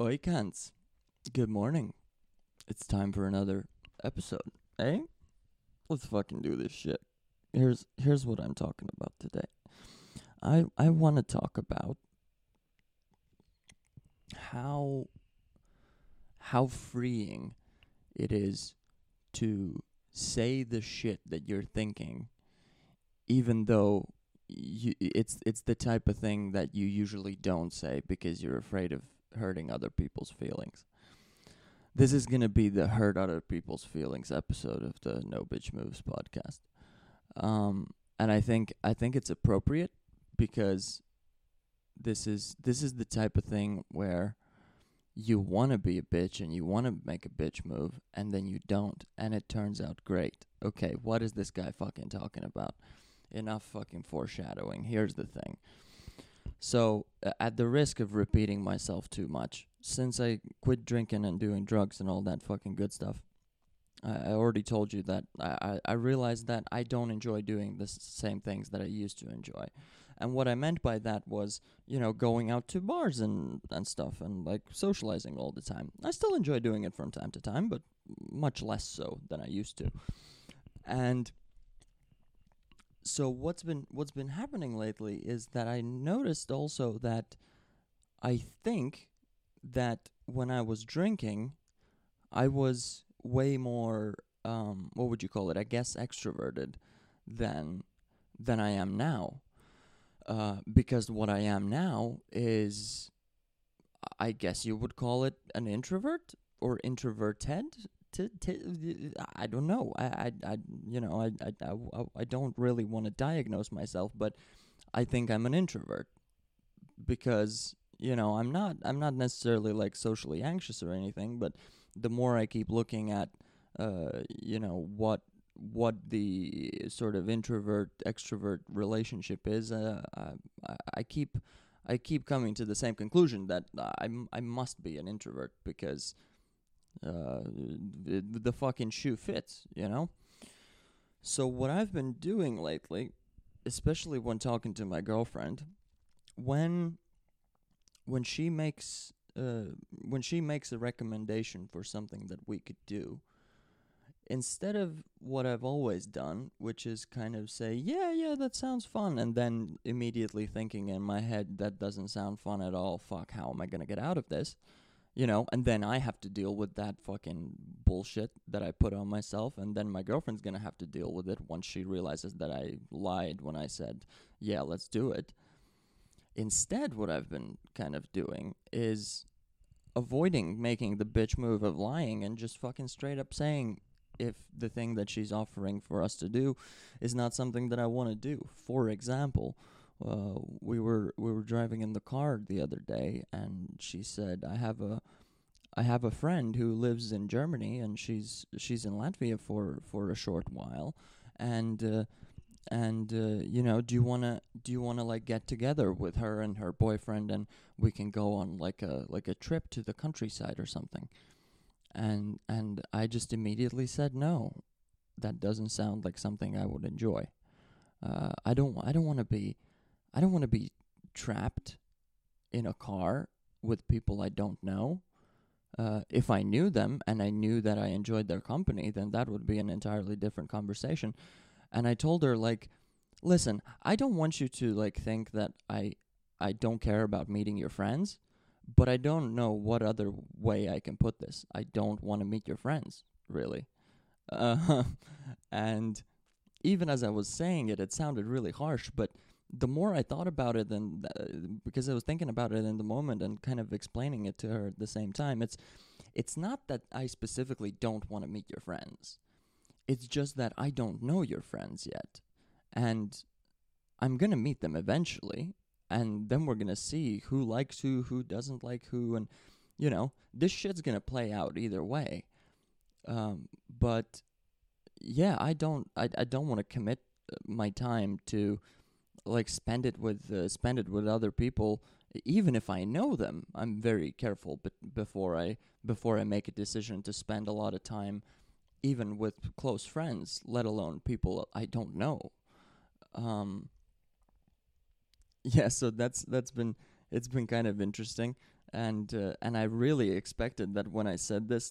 Oi, cunts. Good morning. It's time for another episode, eh? Let's fucking do this shit. Here's what I'm talking about today. I want to talk about how freeing it is to say the shit that you're thinking, even though it's the type of thing that you usually don't say because you're afraid of hurting other people's feelings. This is going to be the hurt other people's feelings episode of the No Bitch Moves podcast. And I think it's appropriate because this is the type of thing where you want to be a bitch and you want to make a bitch move and then you don't and it turns out great. Okay, what is this guy fucking talking about? Enough fucking foreshadowing. Here's the thing. So, at the risk of repeating myself too much, since I quit drinking and doing drugs and all that fucking good stuff, I already told you that I realized that I don't enjoy doing the same things that I used to enjoy. And what I meant by that was, you know, going out to bars and stuff and, like, socializing all the time. I still enjoy doing it from time to time, but much less so than I used to. And so what's been happening lately is that I noticed also that I think that when I was drinking, I was way more, what would you call it? I guess extroverted than I am now. Because what I am now is, I guess you would call it an introvert or introverted. I don't know. I don't really want to diagnose myself, but I think I'm an introvert because, you know, I'm not necessarily like socially anxious or anything, but the more I keep looking at, you know, what the sort of introvert extrovert relationship is, I keep coming to the same conclusion that I must be an introvert because the fucking shoe fits, you know? So what I've been doing lately, especially when talking to my girlfriend, when she makes a recommendation for something that we could do, instead of what I've always done, which is kind of say, yeah, that sounds fun, and then immediately thinking in my head, that doesn't sound fun at all, fuck, how am I gonna get out of this? You know, and then I have to deal with that fucking bullshit that I put on myself, and then my girlfriend's gonna have to deal with it once she realizes that I lied when I said, yeah, let's do it. Instead, what I've been kind of doing is avoiding making the bitch move of lying and just fucking straight up saying if the thing that she's offering for us to do is not something that I want to do. For example, we were driving in the car the other day, and she said, "I have a friend who lives in Germany, and she's in Latvia for a short while, and you know, do you wanna like get together with her and her boyfriend, and we can go on like a trip to the countryside or something?" And I just immediately said no. That doesn't sound like something I would enjoy. I don't want to be trapped in a car with people I don't know. If I knew them and I knew that I enjoyed their company, then that would be an entirely different conversation. And I told her, like, listen, I don't want you to, like, think that I don't care about meeting your friends, but I don't know what other way I can put this. I don't want to meet your friends, really. And even as I was saying it, it sounded really harsh, but the more I thought about it, and because I was thinking about it in the moment and kind of explaining it to her at the same time, it's not that I specifically don't want to meet your friends. It's just that I don't know your friends yet, and I'm gonna meet them eventually, and then we're gonna see who likes who doesn't like who, and, you know, this shit's gonna play out either way. But yeah, I don't want to commit my time to, like, spend it with other people, even if I know them. I'm very careful, but before I make a decision to spend a lot of time, even with close friends, let alone people I don't know. Yeah, so that's been kind of interesting. And I really expected that when I said this,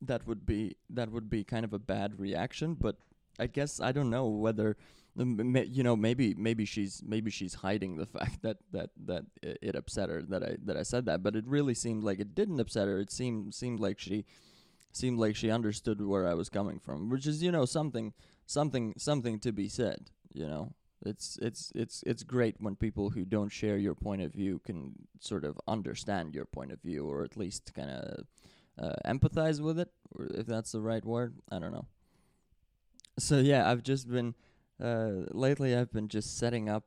that would be kind of a bad reaction. But I guess I don't know whether, you know, maybe she's hiding the fact that it upset her that I said that. But it really seemed like it didn't upset her. It seemed like she understood where I was coming from, which is, you know, something to be said. You know, it's great when people who don't share your point of view can sort of understand your point of view, or at least kind of empathize with it, or if that's the right word. I don't know. So yeah, I've just been lately. I've been just setting up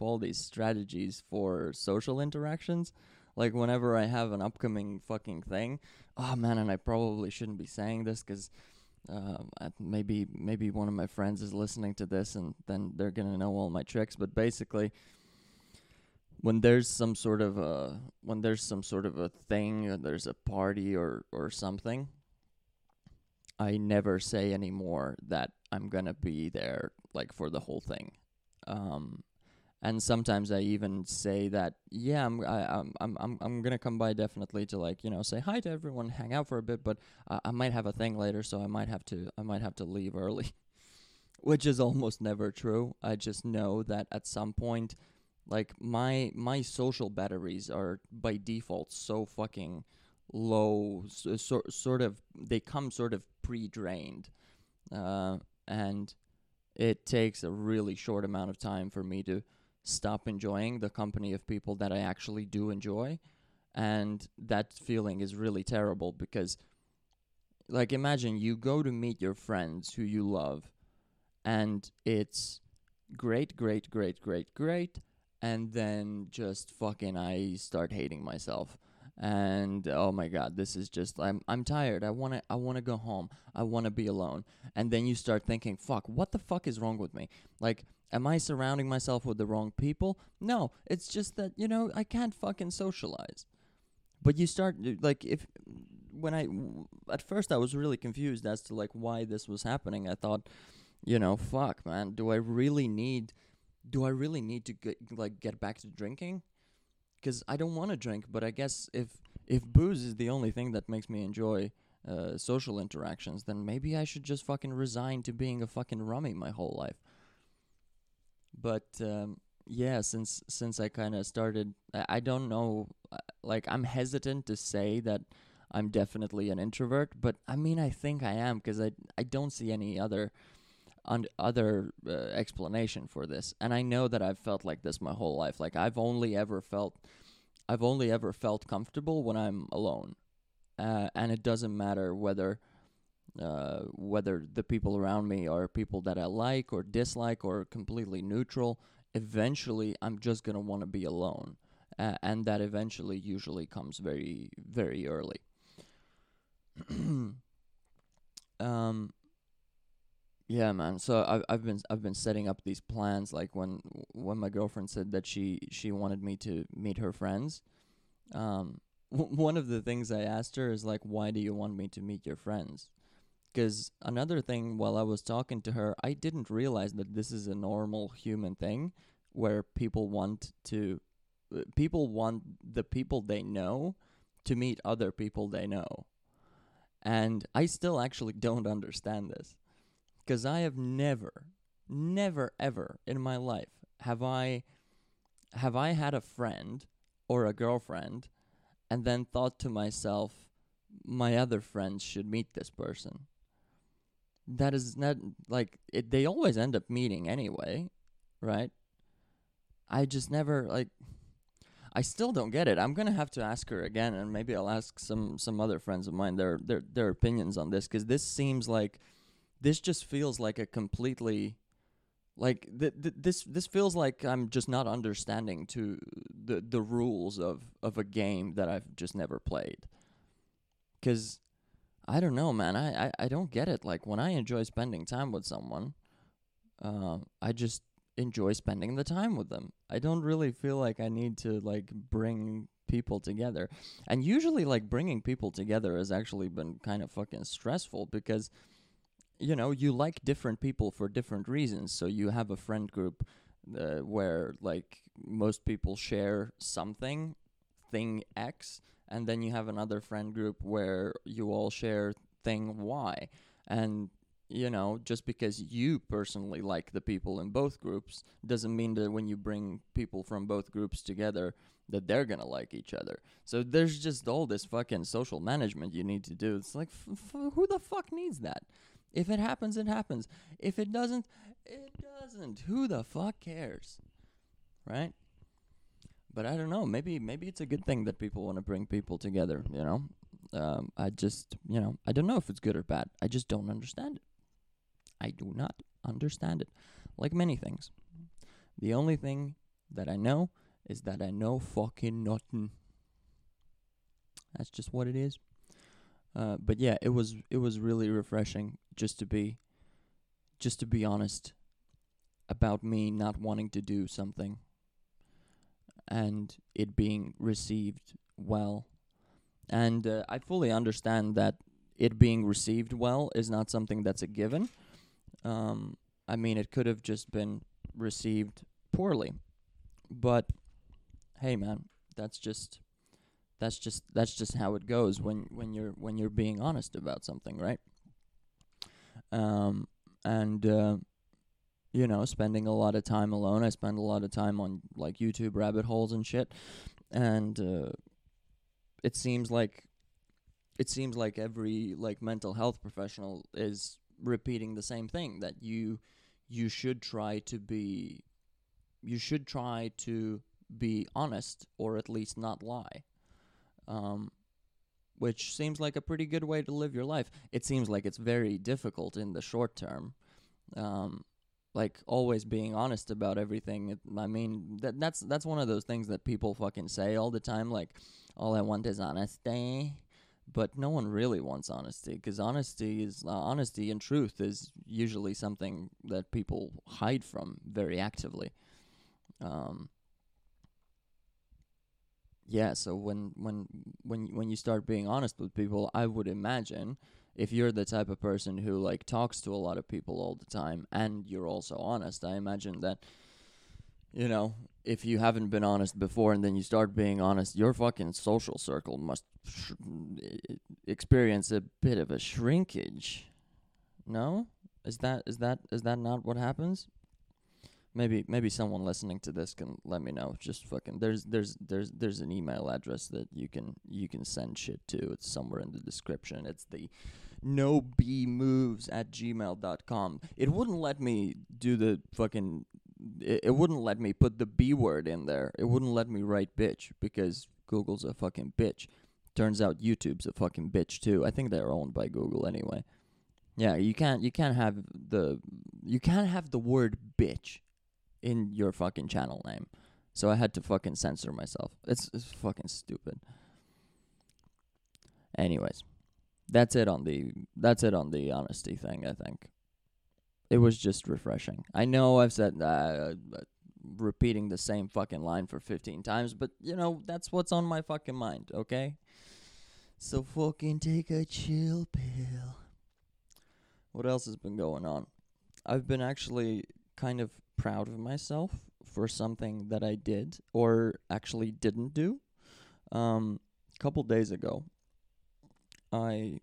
all these strategies for social interactions. Like whenever I have an upcoming fucking thing, oh man, and I probably shouldn't be saying this because maybe one of my friends is listening to this and then they're gonna know all my tricks. But basically, when there's some sort of a thing, or there's a party or something, I never say anymore that I'm gonna be there, like, for the whole thing. And sometimes I even say that, yeah, I'm gonna come by definitely to, like, you know, say hi to everyone, hang out for a bit, but I might have a thing later, so I might have to leave early, which is almost never true. I just know that at some point, like, my social batteries are by default so fucking low, sort of they come sort of pre-drained, and it takes a really short amount of time for me to stop enjoying the company of people that I actually do enjoy. And that feeling is really terrible because, like, imagine you go to meet your friends who you love, and it's great, and then just fucking I start hating myself. And oh my god, this is just, I'm tired, I wanna go home, I wanna be alone. And then you start thinking, fuck, what the fuck is wrong with me? Like, am I surrounding myself with the wrong people? No, it's just that, you know, I can't fucking socialize. But you start, like, at first I was really confused as to, like, why this was happening. I thought, you know, fuck, man, do I really need to get back to drinking? Because I don't want to drink, but I guess if booze is the only thing that makes me enjoy social interactions, then maybe I should just fucking resign to being a fucking rummy my whole life. But yeah, since I kind of started, I don't know, like, I'm hesitant to say that I'm definitely an introvert, but I mean, I think I am, because I don't see any other explanation for this. And I know that I've felt like this my whole life. Like, I've only ever felt comfortable when I'm alone, and it doesn't matter whether the people around me are people that I like or dislike or completely neutral. Eventually I'm just gonna want to be alone, and that eventually usually comes very, very early. Yeah, man. So I've been setting up these plans. Like when my girlfriend said that she wanted me to meet her friends, one of the things I asked her is, like, why do you want me to meet your friends? Because another thing, while I was talking to her, I didn't realize that this is a normal human thing, where people want the people they know to meet other people they know, and I still actually don't understand this. Because I have never, ever in my life have I had a friend or a girlfriend and then thought to myself, my other friends should meet this person. That is not, like, they always end up meeting anyway, right? I just never, like, I still don't get it. I'm going to have to ask her again, and maybe I'll ask some other friends of mine their opinions on this, because this seems like, this just feels like a completely, like, this feels like I'm just not understanding to the rules of a game that I've just never played. Because, I don't know, man, I don't get it. Like, when I enjoy spending time with someone, I just enjoy spending the time with them. I don't really feel like I need to, like, bring people together. And usually, like, bringing people together has actually been kind of fucking stressful, because, you know, you like different people for different reasons. So you have a friend group where, like, most people share something thing X, and then you have another friend group where you all share thing Y. And, you know, just because you personally like the people in both groups doesn't mean that when you bring people from both groups together that they're gonna like each other. So there's just all this fucking social management you need to do. It's like, who the fuck needs that? If it happens, it happens. If it doesn't, it doesn't. Who the fuck cares? Right? But I don't know. Maybe it's a good thing that people want to bring people together, you know? I just, you know, I don't know if it's good or bad. I just don't understand it. I do not understand it. Like many things. The only thing that I know is that I know fucking nothing. That's just what it is. But yeah, it was really refreshing just to be honest about me not wanting to do something and it being received well. And I fully understand that it being received well is not something that's a given. I mean, it could have just been received poorly, but hey, man, that's just how it goes when you're being honest about something, right? You know, spending a lot of time alone. I spend a lot of time on like YouTube rabbit holes and shit, and it seems like every like mental health professional is repeating the same thing, that you should try to be honest, or at least not lie. Which seems like a pretty good way to live your life. It seems like it's very difficult in the short term. Like always being honest about everything. I mean, that's one of those things that people fucking say all the time. Like, all I want is honesty. But no one really wants honesty, because honesty and truth is usually something that people hide from very actively. Yeah, so when you start being honest with people, I would imagine if you're the type of person who like talks to a lot of people all the time and you're also honest, I imagine that, you know, if you haven't been honest before and then you start being honest, your fucking social circle must experience a bit of a shrinkage. No? Is that not what happens? Maybe someone listening to this can let me know. Just fucking there's an email address that you can send shit to. It's somewhere in the description. It's the nobmoves@gmail.com. It wouldn't let me do the fucking. It wouldn't let me put the B word in there. It wouldn't let me write bitch because Google's a fucking bitch. Turns out YouTube's a fucking bitch too. I think they're owned by Google anyway. Yeah, you can't have the word bitch in your fucking channel name. So I had to fucking censor myself. It's fucking stupid. Anyways, that's it on the honesty thing, I think. It was just refreshing. I know I've said repeating the same fucking line for 15 times, but you know, that's what's on my fucking mind, okay? So fucking take a chill pill. What else has been going on? I've been actually kind of proud of myself for something that I did, or actually didn't do. A couple days ago, I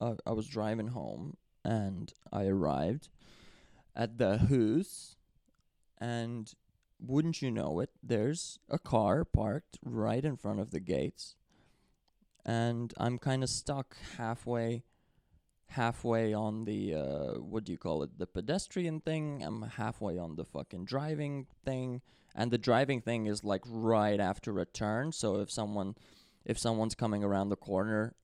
was driving home, and I arrived at the house, and wouldn't you know it, there's a car parked right in front of the gates, and I'm kind of stuck halfway on the, what do you call it, the pedestrian thing. I'm halfway on the fucking driving thing, and the driving thing is like right after a turn, so if someone's coming around the corner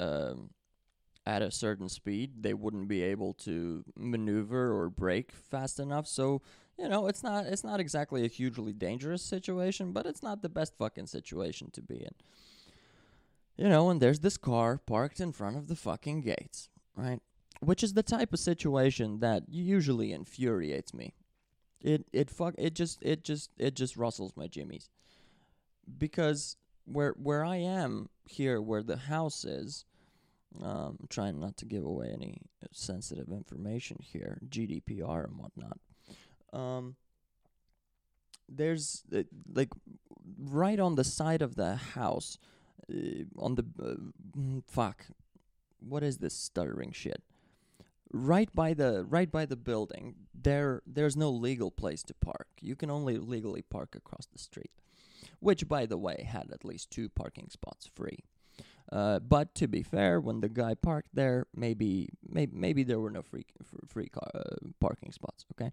at a certain speed, they wouldn't be able to maneuver or brake fast enough, so, you know, it's not exactly a hugely dangerous situation, but it's not the best fucking situation to be in. You know, and there's this car parked in front of the fucking gates. Right, which is the type of situation that usually infuriates me. It just rustles my jimmies, because where I am here, where the house is, I'm trying not to give away any sensitive information here, GDPR and whatnot. There's like right on the side of the house, on the, fuck, what is this stuttering shit? Right by the building, there's no legal place to park. You can only legally park across the street, which, by the way, had at least 2 parking spots free. But to be fair, when the guy parked there, maybe there were no free parking spots, okay?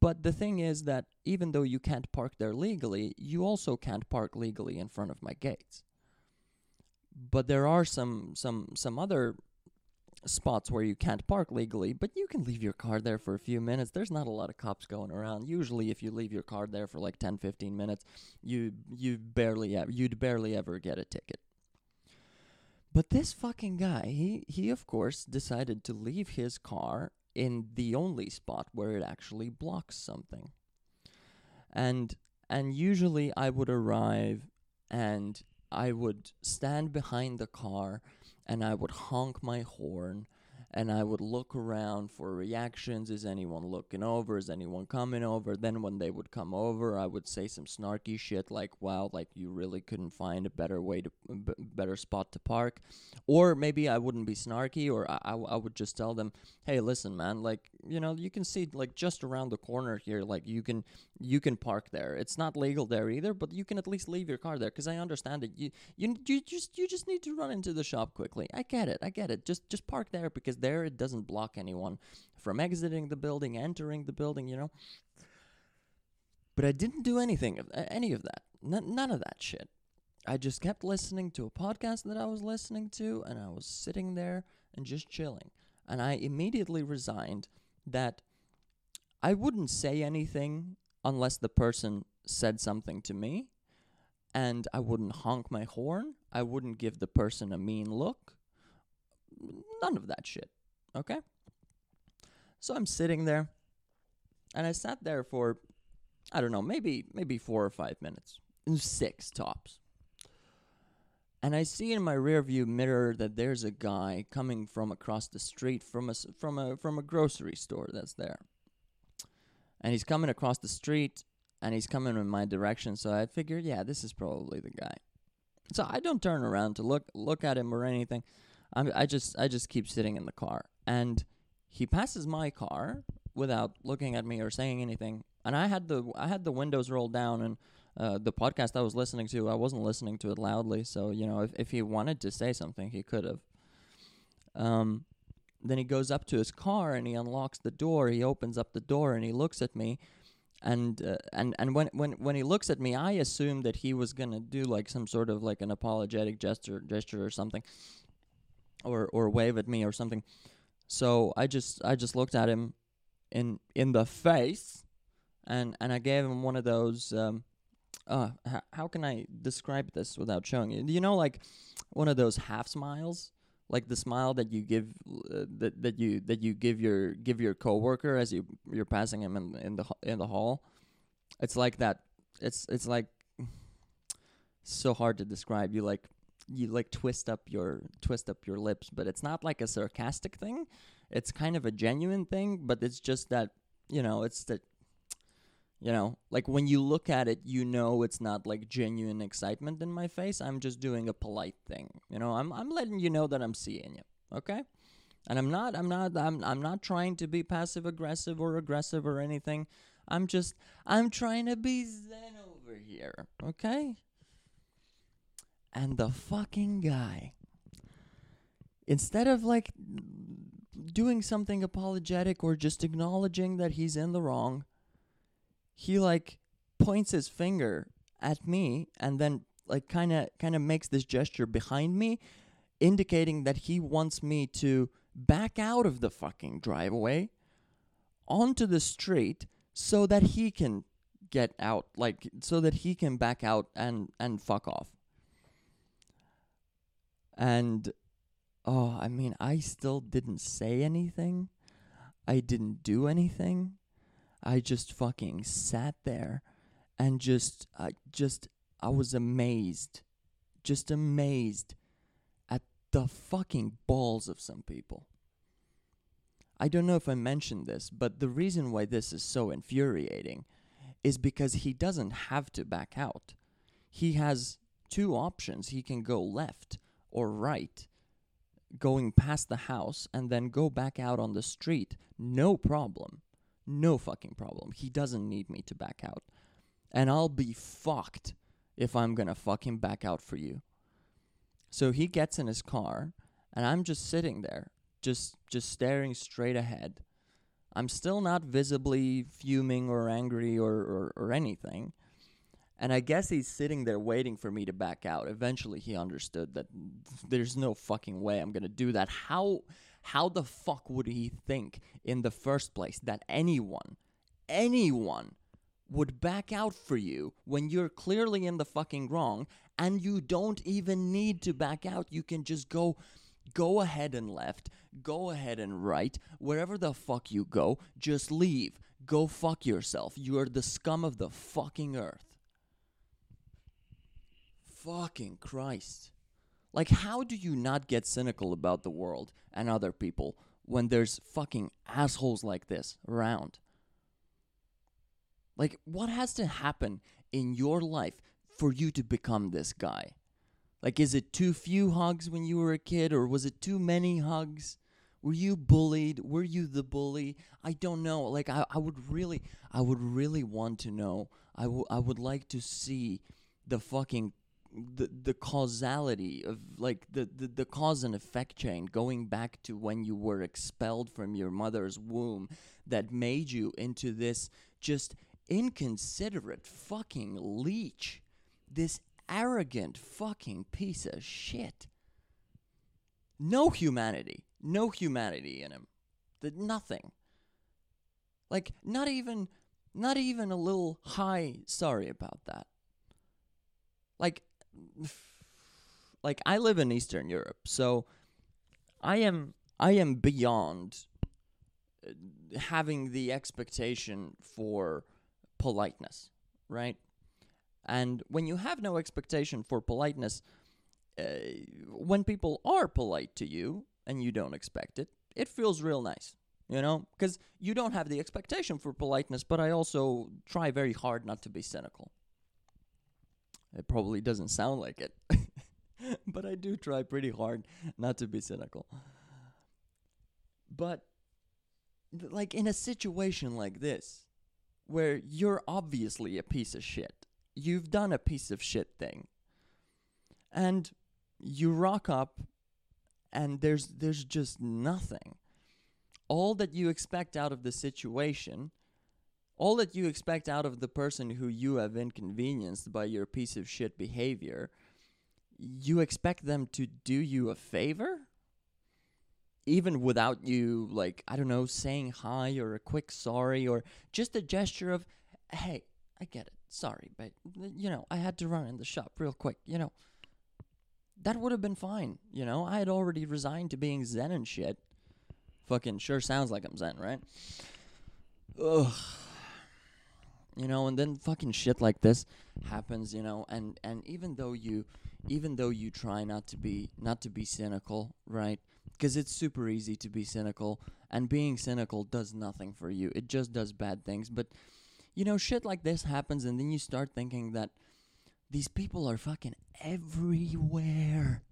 But the thing is that even though you can't park there legally, you also can't park legally in front of my gates. But there are some other spots where you can't park legally, but you can leave your car there for a few minutes. There's not a lot of cops going around. Usually if you leave your car there for like 10-15 minutes, you'd barely ever get a ticket. But this fucking guy, he of course decided to leave his car in the only spot where it actually blocks something. And usually I would arrive and I would stand behind the car and I would honk my horn and I would look around for reactions. Is anyone looking over? Is anyone coming over? Then when they would come over, I would say some snarky shit like, wow, like you really couldn't find a better spot to park. Or maybe I wouldn't be snarky, or I would just tell them, hey, listen, man, like, you know, you can see like just around the corner here, like you can park there. It's not legal there either, but you can at least leave your car there, because I understand that you just need to run into the shop quickly. I get it. Just park there, because there it doesn't block anyone from exiting the building, entering the building, you know. But I didn't do anything of any of that. None of that shit. I just kept listening to a podcast that I was listening to, and I was sitting there and just chilling. And I immediately resigned that I wouldn't say anything unless the person said something to me, and I wouldn't honk my horn, I wouldn't give the person a mean look, none of that shit, okay? So I'm sitting there, and I sat there for, I don't know, maybe 4 or 5 minutes, 6 tops. And I see in my rearview mirror that there's a guy coming from across the street from a grocery store that's there. And he's coming across the street, and he's coming in my direction, so I figured, yeah, this is probably the guy. So I don't turn around to look at him or anything. I just keep sitting in the car. And he passes my car without looking at me or saying anything. And I had the windows rolled down, and the podcast I was listening to, I wasn't listening to it loudly, so, you know, if he wanted to say something, he could have. Then he goes up to his car, and he unlocks the door, he opens up the door, and he looks at me, and when he looks at me, I assumed that he was going to do, like, some sort of, like, an apologetic gesture or something, or wave at me or something, so I just looked at him in the face, and I gave him one of those, how can I describe this without showing you? You know, like one of those half smiles, like the smile that you give that you give your coworker as you're passing him in the hall. It's like that. It's like so hard to describe. You like twist up your lips, but it's not like a sarcastic thing. It's kind of a genuine thing, but it's just that, you know, it's that. You know, like when you look at it, you know it's not like genuine excitement in my face. I'm just doing a polite thing. You know, I'm letting you know that I'm seeing you, okay? And I'm not trying to be passive aggressive or anything. I'm trying to be zen over here, okay? And the fucking guy, instead of like doing something apologetic or just acknowledging that he's in the wrong, he like points his finger at me and then like kind of makes this gesture behind me, indicating that he wants me to back out of the fucking driveway onto the street so that he can get out, like so that he can back out and fuck off. And oh, I mean, I still didn't say anything. I didn't do anything. I just fucking sat there and I was amazed. Just amazed at the fucking balls of some people. I don't know if I mentioned this, but the reason why this is so infuriating is because he doesn't have to back out. he has two options. He can go left or right, going past the house, and then go back out on the street. No problem. No fucking problem. He doesn't need me to back out. And I'll be fucked if I'm gonna fucking back out for you. So he gets in his car, and I'm just sitting there, just staring straight ahead. I'm still not visibly fuming or angry or anything. And I guess he's sitting there waiting for me to back out. Eventually he understood that there's no fucking way I'm gonna do that. How the fuck would he think in the first place that anyone would back out for you when you're clearly in the fucking wrong and you don't even need to back out? You can just go ahead and left, go ahead and right, wherever the fuck you go, just leave. Go fuck yourself. You are the scum of the fucking earth. Fucking Christ. Like, how do you not get cynical about the world and other people when there's fucking assholes like this around? Like, what has to happen in your life for you to become this guy? Like, is it too few hugs when you were a kid, or was it too many hugs? Were you bullied? Were you the bully? I don't know. Like, I would really want to know. I would like to see the fucking the causality of, like, the cause and effect chain going back to when you were expelled from your mother's womb that made you into this just inconsiderate fucking leech, this arrogant fucking piece of shit. No humanity in him. Nothing. Like, not even a little high sorry about that. Like I live in Eastern Europe, so I am beyond having the expectation for politeness, right? And when you have no expectation for politeness, when people are polite to you and you don't expect it, it feels real nice, you know? Because you don't have the expectation for politeness, but I also try very hard not to be cynical. It probably doesn't sound like it, but I do try pretty hard not to be cynical. But, like, in a situation like this, where you're obviously a piece of shit, you've done a piece of shit thing, and you rock up, and there's just nothing. All that you expect out of the situation, all that you expect out of the person who you have inconvenienced by your piece of shit behavior, you expect them to do you a favor? Even without you, like, I don't know, saying hi or a quick sorry or just a gesture of, hey, I get it, sorry, but, you know, I had to run in the shop real quick, you know. That would have been fine, you know. I had already resigned to being zen and shit. Fucking sure sounds like I'm zen, right? Ugh. You know, and then fucking shit like this happens, you know, and even though you try not to be cynical, right? Because it's super easy to be cynical, and being cynical does nothing for you. It just does bad things. But, you know, shit like this happens, and then you start thinking that these people are fucking everywhere.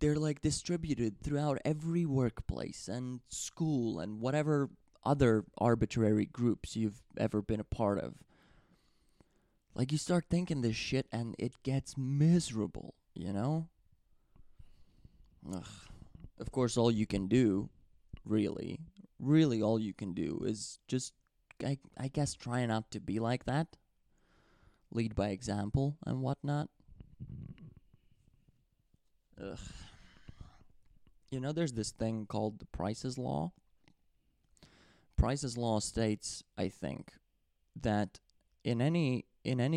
They're, like, distributed throughout every workplace and school and whatever other arbitrary groups you've ever been a part of. Like, you start thinking this shit and it gets miserable, you know? Ugh. Of course, all you can do, really all you can do is just, I guess, try not to be like that. Lead by example and whatnot. Ugh. You know, there's this thing called the Price's Law. Price's Law states, I think, that in any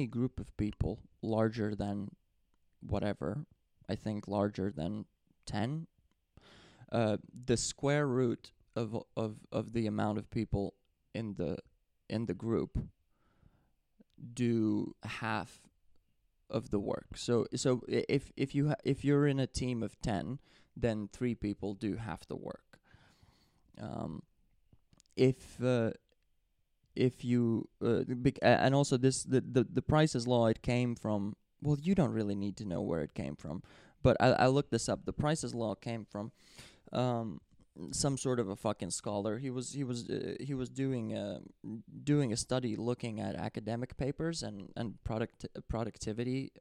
group of people larger than whatever, I think larger than 10, the square root of the amount of people in the group do half of the work. So if you're in a team of 10, then 3 people do half the work. If you and also this the Price's Law, it came from Well, you don't really need to know where it came from, but I looked this up. The Price's Law came from some sort of a fucking scholar. He was doing a study looking at academic papers and productivity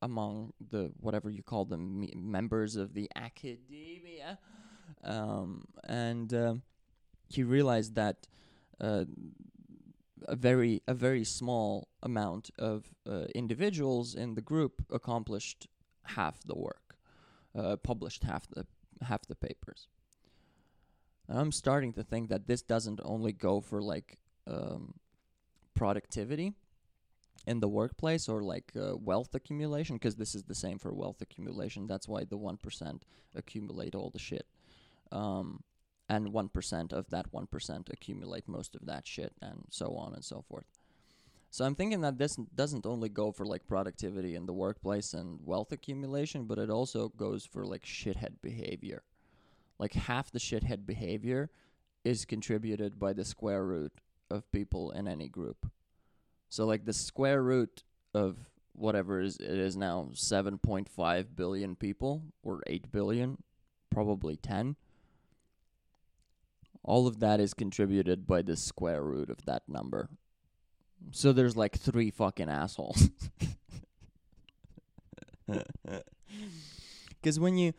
among the whatever you call them members of the academia, and he realized that a very small amount of individuals in the group accomplished half the work, published half the papers. And I'm starting to think that this doesn't only go for like productivity in the workplace or like wealth accumulation, because this is the same for wealth accumulation. That's why the 1% accumulate all the shit. And 1% of that 1% accumulate most of that shit, and so on and so forth. So I'm thinking that this doesn't only go for like productivity in the workplace and wealth accumulation, but it also goes for like shithead behavior. Like half the shithead behavior is contributed by the square root of people in any group. So like the square root of whatever it is now 7.5 billion people, or 8 billion, probably 10. All of that is contributed by the square root of that number. So there's like 3 fucking assholes. Because when you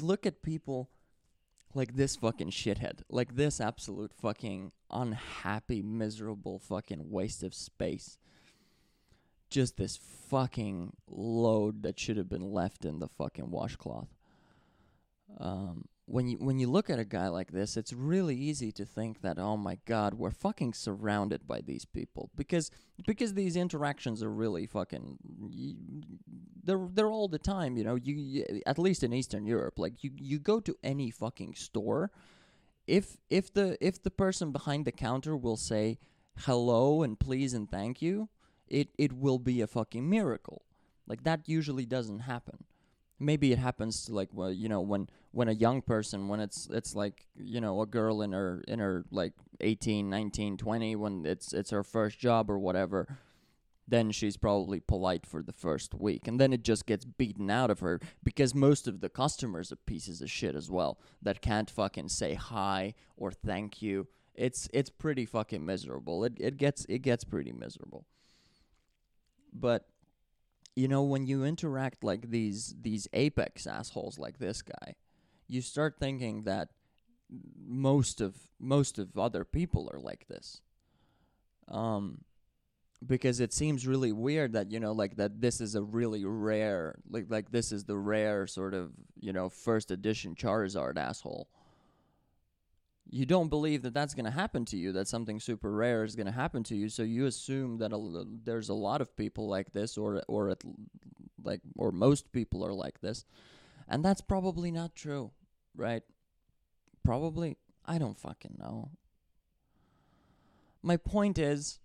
look at people like this fucking shithead, like this absolute fucking unhappy, miserable fucking waste of space, just this fucking load that should have been left in the fucking washcloth. When you look at a guy like this, it's really easy to think that, oh my God, we're fucking surrounded by these people, because these interactions are really fucking, they're all the time, you know. You at least in Eastern Europe, like you go to any fucking store, if the person behind the counter will say hello and please and thank you, it will be a fucking miracle. Like that usually doesn't happen. Maybe it happens to, like, well, you know, when a young person, when it's like, you know, a girl in her like 18, 19, 20, when it's her first job or whatever, then she's probably polite for the first week. And then it just gets beaten out of her because most of the customers are pieces of shit as well that can't fucking say hi or thank you. It's pretty fucking miserable. It gets pretty miserable. But you know, when you interact like these apex assholes like this guy, you start thinking that most of other people are like this. Because it seems really weird that, you know, like that this is a really rare, like this is the rare sort of, you know, first edition Charizard asshole. You don't believe that that's going to happen to you, that something super rare is going to happen to you, so you assume that there's a lot of people like this, or most people are like this, and that's probably not true, right? Probably. I don't fucking know. My point is,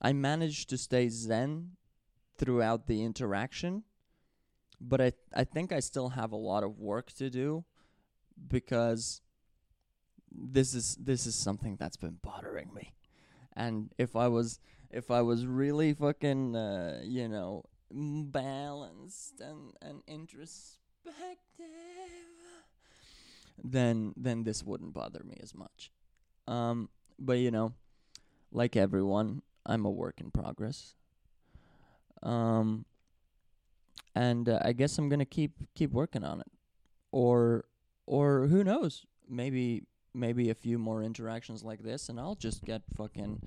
I managed to stay zen throughout the interaction, but I think I still have a lot of work to do, because this is something that's been bothering me, and if I was really fucking you know, balanced and introspective, then this wouldn't bother me as much. But you know, like everyone, I'm a work in progress. And I guess I'm gonna keep working on it, or who knows, maybe a few more interactions like this, and I'll just get fucking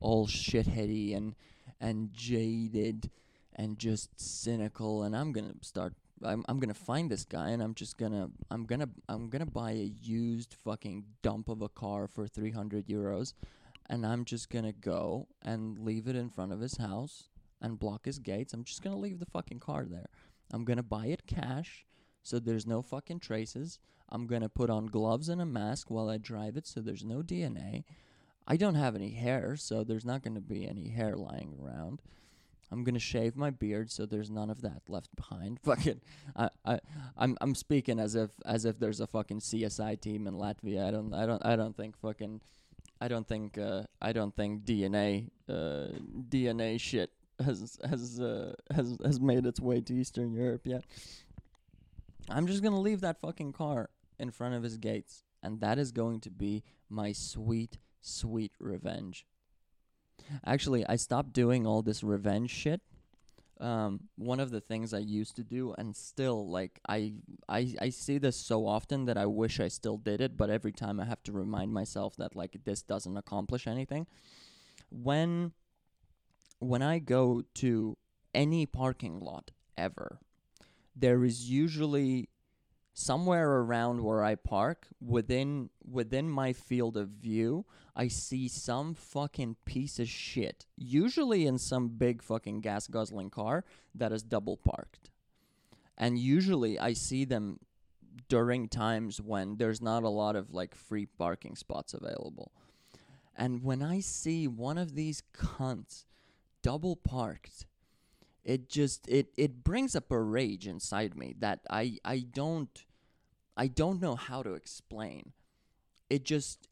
all shitheady and jaded and just cynical, and I'm gonna find this guy, and I'm gonna buy a used fucking dump of a car for 300 euros, and I'm just gonna go and leave it in front of his house and block his gates. I'm just gonna leave the fucking car there. I'm gonna buy it cash, so there's no fucking traces. I'm going to put on gloves and a mask while I drive it, so there's no DNA. I don't have any hair, so there's not going to be any hair lying around. I'm going to shave my beard, so there's none of that left behind. Fucking, I'm speaking as if there's a fucking CSI team in Latvia. I don't think DNA shit has made its way to Eastern Europe yet. I'm just gonna leave that fucking car in front of his gates, and that is going to be my sweet, sweet revenge. Actually, I stopped doing all this revenge shit. One of the things I used to do, and still, like, I see this so often that I wish I still did it, but every time I have to remind myself that, like, this doesn't accomplish anything. When I go to any parking lot ever, there is usually somewhere around where I park, within my field of view, I see some fucking piece of shit, usually in some big fucking gas-guzzling car that is double parked. And usually I see them during times when there's not a lot of, like, free parking spots available. And when I see one of these cunts double parked, it brings up a rage inside me that I don't know how to explain. It just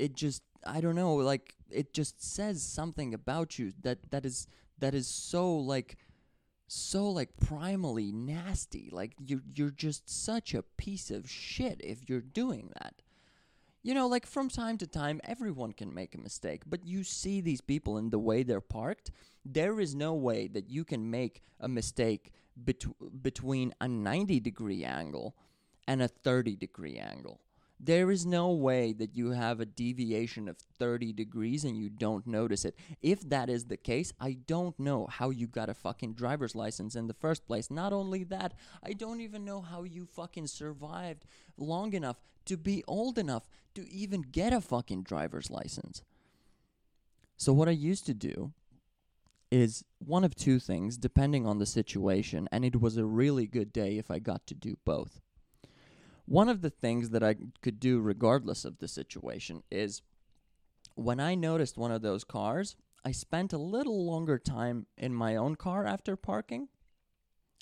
I don't know, like, it just says something about you that is so like primally nasty. Like, you're just such a piece of shit if you're doing that. You know, like, from time to time, everyone can make a mistake, but you see these people in the way they're parked. There is no way that you can make a mistake between a 90-degree angle and a 30-degree angle. There is no way that you have a deviation of 30 degrees and you don't notice it. If that is the case, I don't know how you got a fucking driver's license in the first place. Not only that, I don't even know how you fucking survived long enough to be old enough to even get a fucking driver's license. So what I used to do is one of two things, depending on the situation, and it was a really good day if I got to do both. One of the things that I could do regardless of the situation is when I noticed one of those cars, I spent a little longer time in my own car after parking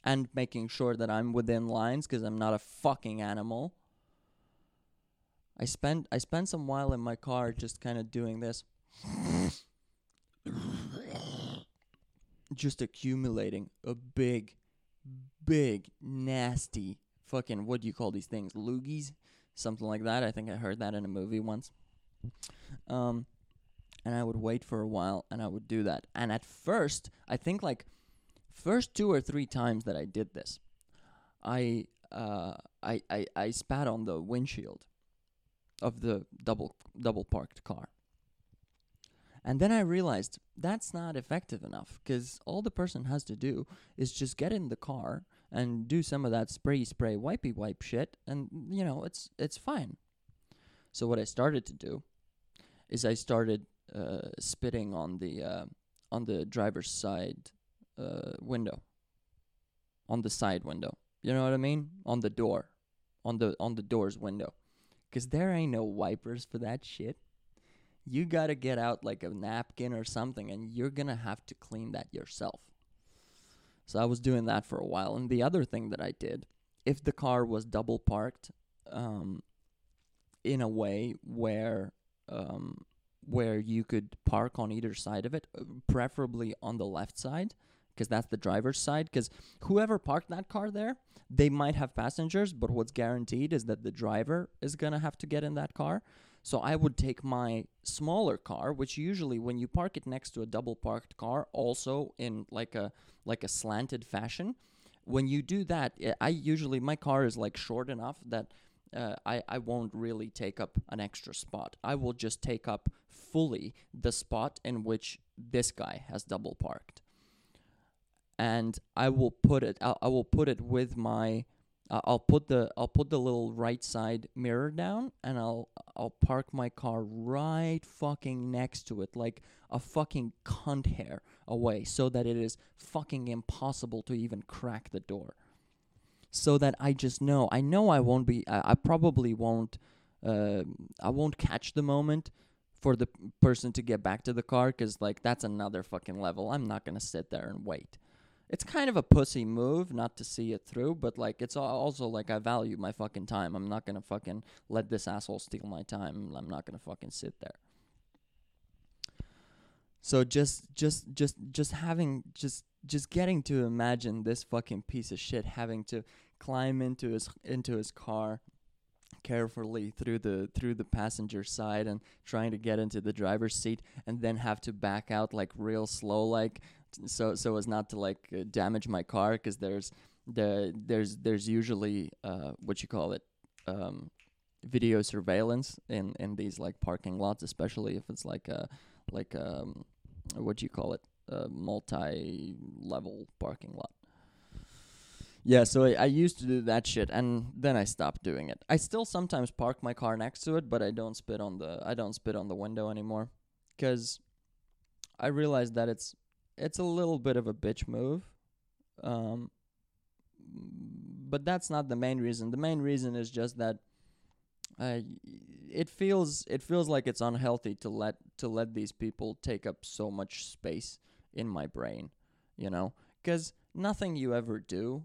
and making sure that I'm within lines because I'm not a fucking animal. I spent some while in my car just kind of doing this. Just accumulating a big, big, nasty fucking, what do you call these things, loogies? Something like that. I think I heard that in a movie once. And I would wait for a while, and I would do that. And at first, I think, like, first 2 or 3 times that I did this, I spat on the windshield of the double parked car. And then I realized that's not effective enough, because all the person has to do is just get in the car and do some of that spray, wipey wipe shit, and, you know, it's fine. So what I started to do is I started spitting on the driver's side window, on the side window. You know what I mean? On the door, on the door's window, because there ain't no wipers for that shit. You gotta get out, like, a napkin or something, and you're gonna have to clean that yourself. So I was doing that for a while. And the other thing that I did, if the car was double parked, in a way where you could park on either side of it, preferably on the left side, because that's the driver's side, because whoever parked that car there, they might have passengers, but what's guaranteed is that the driver is gonna have to get in that car. So I would take my smaller car, which usually when you park it next to a double parked car, also in like a slanted fashion, when you do that, my car is, like, short enough that I won't really take up an extra spot. I will just take up fully the spot in which this guy has double parked, and I will put it with my. I'll put the little right side mirror down, and I'll park my car right fucking next to it, like a fucking cunt hair away, so that it is fucking impossible to even crack the door. So that I just know, I won't be, I probably won't, I won't catch the moment for the person to get back to the car, because, like, that's another fucking level. I'm not gonna sit there and wait. It's kind of a pussy move not to see it through, but, like, it's also, like, I value my fucking time. I'm not going to fucking let this asshole steal my time. I'm not going to fucking sit there. So just having just just getting to imagine this fucking piece of shit having to climb into his car carefully through the passenger side and trying to get into the driver's seat, and then have to back out like real slow, like so as not to like damage my car, because there's usually video surveillance in these like parking lots, especially if it's like a multi-level parking lot. Yeah, so I used to do that shit, and then I stopped doing it. I still sometimes park my car next to it, but I don't spit on the window anymore, because I realized that it's a little bit of a bitch move. But that's not the main reason. The main reason is just that it feels like it's unhealthy to let these people take up so much space in my brain, you know? Because nothing you ever do,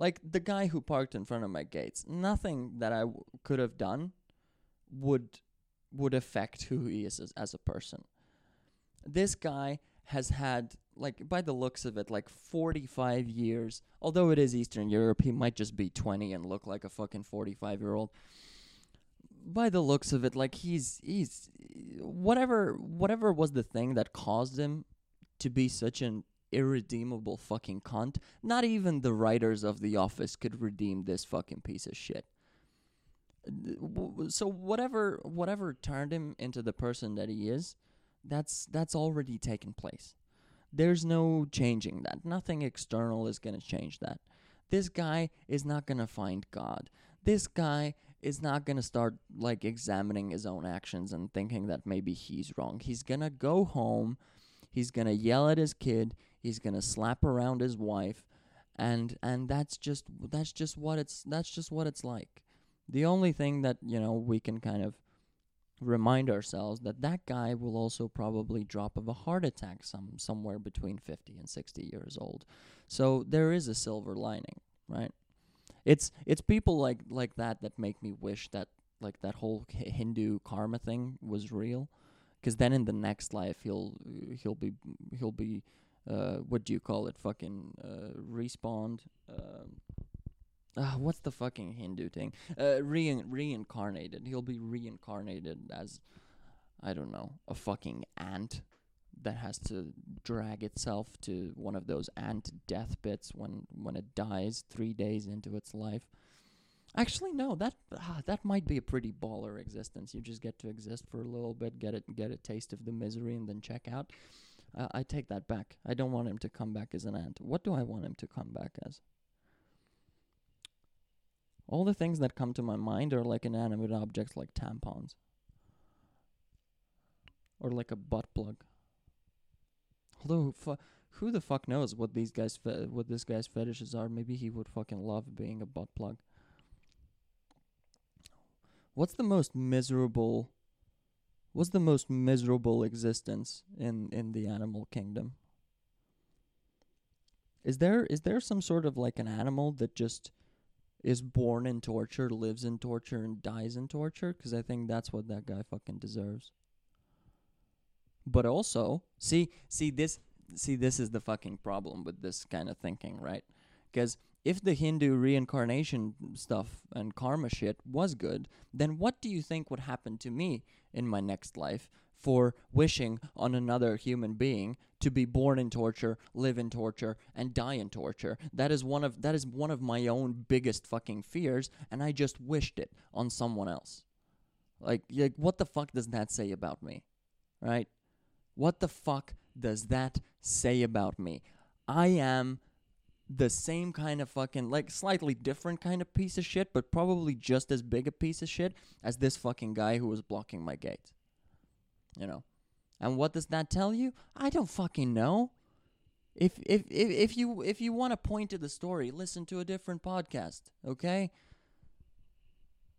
like the guy who parked in front of my gates, nothing that I could have done would affect who he is as a person. This guy has had, like, by the looks of it, like 45 years, although it is Eastern Europe, he might just be 20 and look like a fucking 45-year-old. By the looks of it, like he's whatever was the thing that caused him to be such an irredeemable fucking cunt, not even the writers of The Office could redeem this fucking piece of shit. So whatever turned him into the person that he is, that's already taken place. There's no changing that. Nothing external is going to change that. This guy is not going to find God. This guy is not going to start like examining his own actions and thinking that maybe he's wrong. He's going to go home. He's going to yell at his kid. He's going to slap around his wife. And that's just what it's like. The only thing that, you know, we can kind of remind ourselves that guy will also probably drop of a heart attack somewhere between 50 and 60 years old. So there is a silver lining, right? It's people like that make me wish that like that whole Hindu karma thing was real, because then in the next life he'll be respawned. What's the fucking Hindu thing? Reincarnated. He'll be reincarnated as, I don't know, a fucking ant that has to drag itself to one of those ant death pits when it dies 3 days into its life. Actually, no, that might be a pretty baller existence. You just get to exist for a little bit, get a taste of the misery, and then check out. I take that back. I don't want him to come back as an ant. What do I want him to come back as? All the things that come to my mind are like inanimate objects, like tampons. Or like a butt plug. Although, who the fuck knows what these guys, what this guy's fetishes are? Maybe he would fucking love being a butt plug. What's the most miserable existence in the animal kingdom? Is there some sort of like an animal that just is born in torture, lives in torture, and dies in torture? Because I think that's what that guy fucking deserves. But also, this is the fucking problem with this kind of thinking, right? Because if the Hindu reincarnation stuff and karma shit was good, then what do you think would happen to me in my next life for wishing on another human being to be born in torture, live in torture, and die in torture? That is one of my own biggest fucking fears, and I just wished it on someone else. Like what the fuck does that say about me? Right? What the fuck does that say about me? I am the same kind of fucking, like, slightly different kind of piece of shit, but probably just as big a piece of shit as this fucking guy who was blocking my gate. You know? And what does that tell you? I don't fucking know. If you want to point to the story, listen to a different podcast, okay?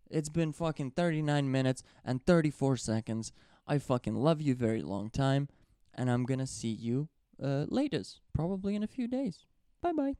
It's been fucking 39 minutes and 34 seconds. I fucking love you very long time, and I'm gonna see you latest, probably in a few days. Bye-bye.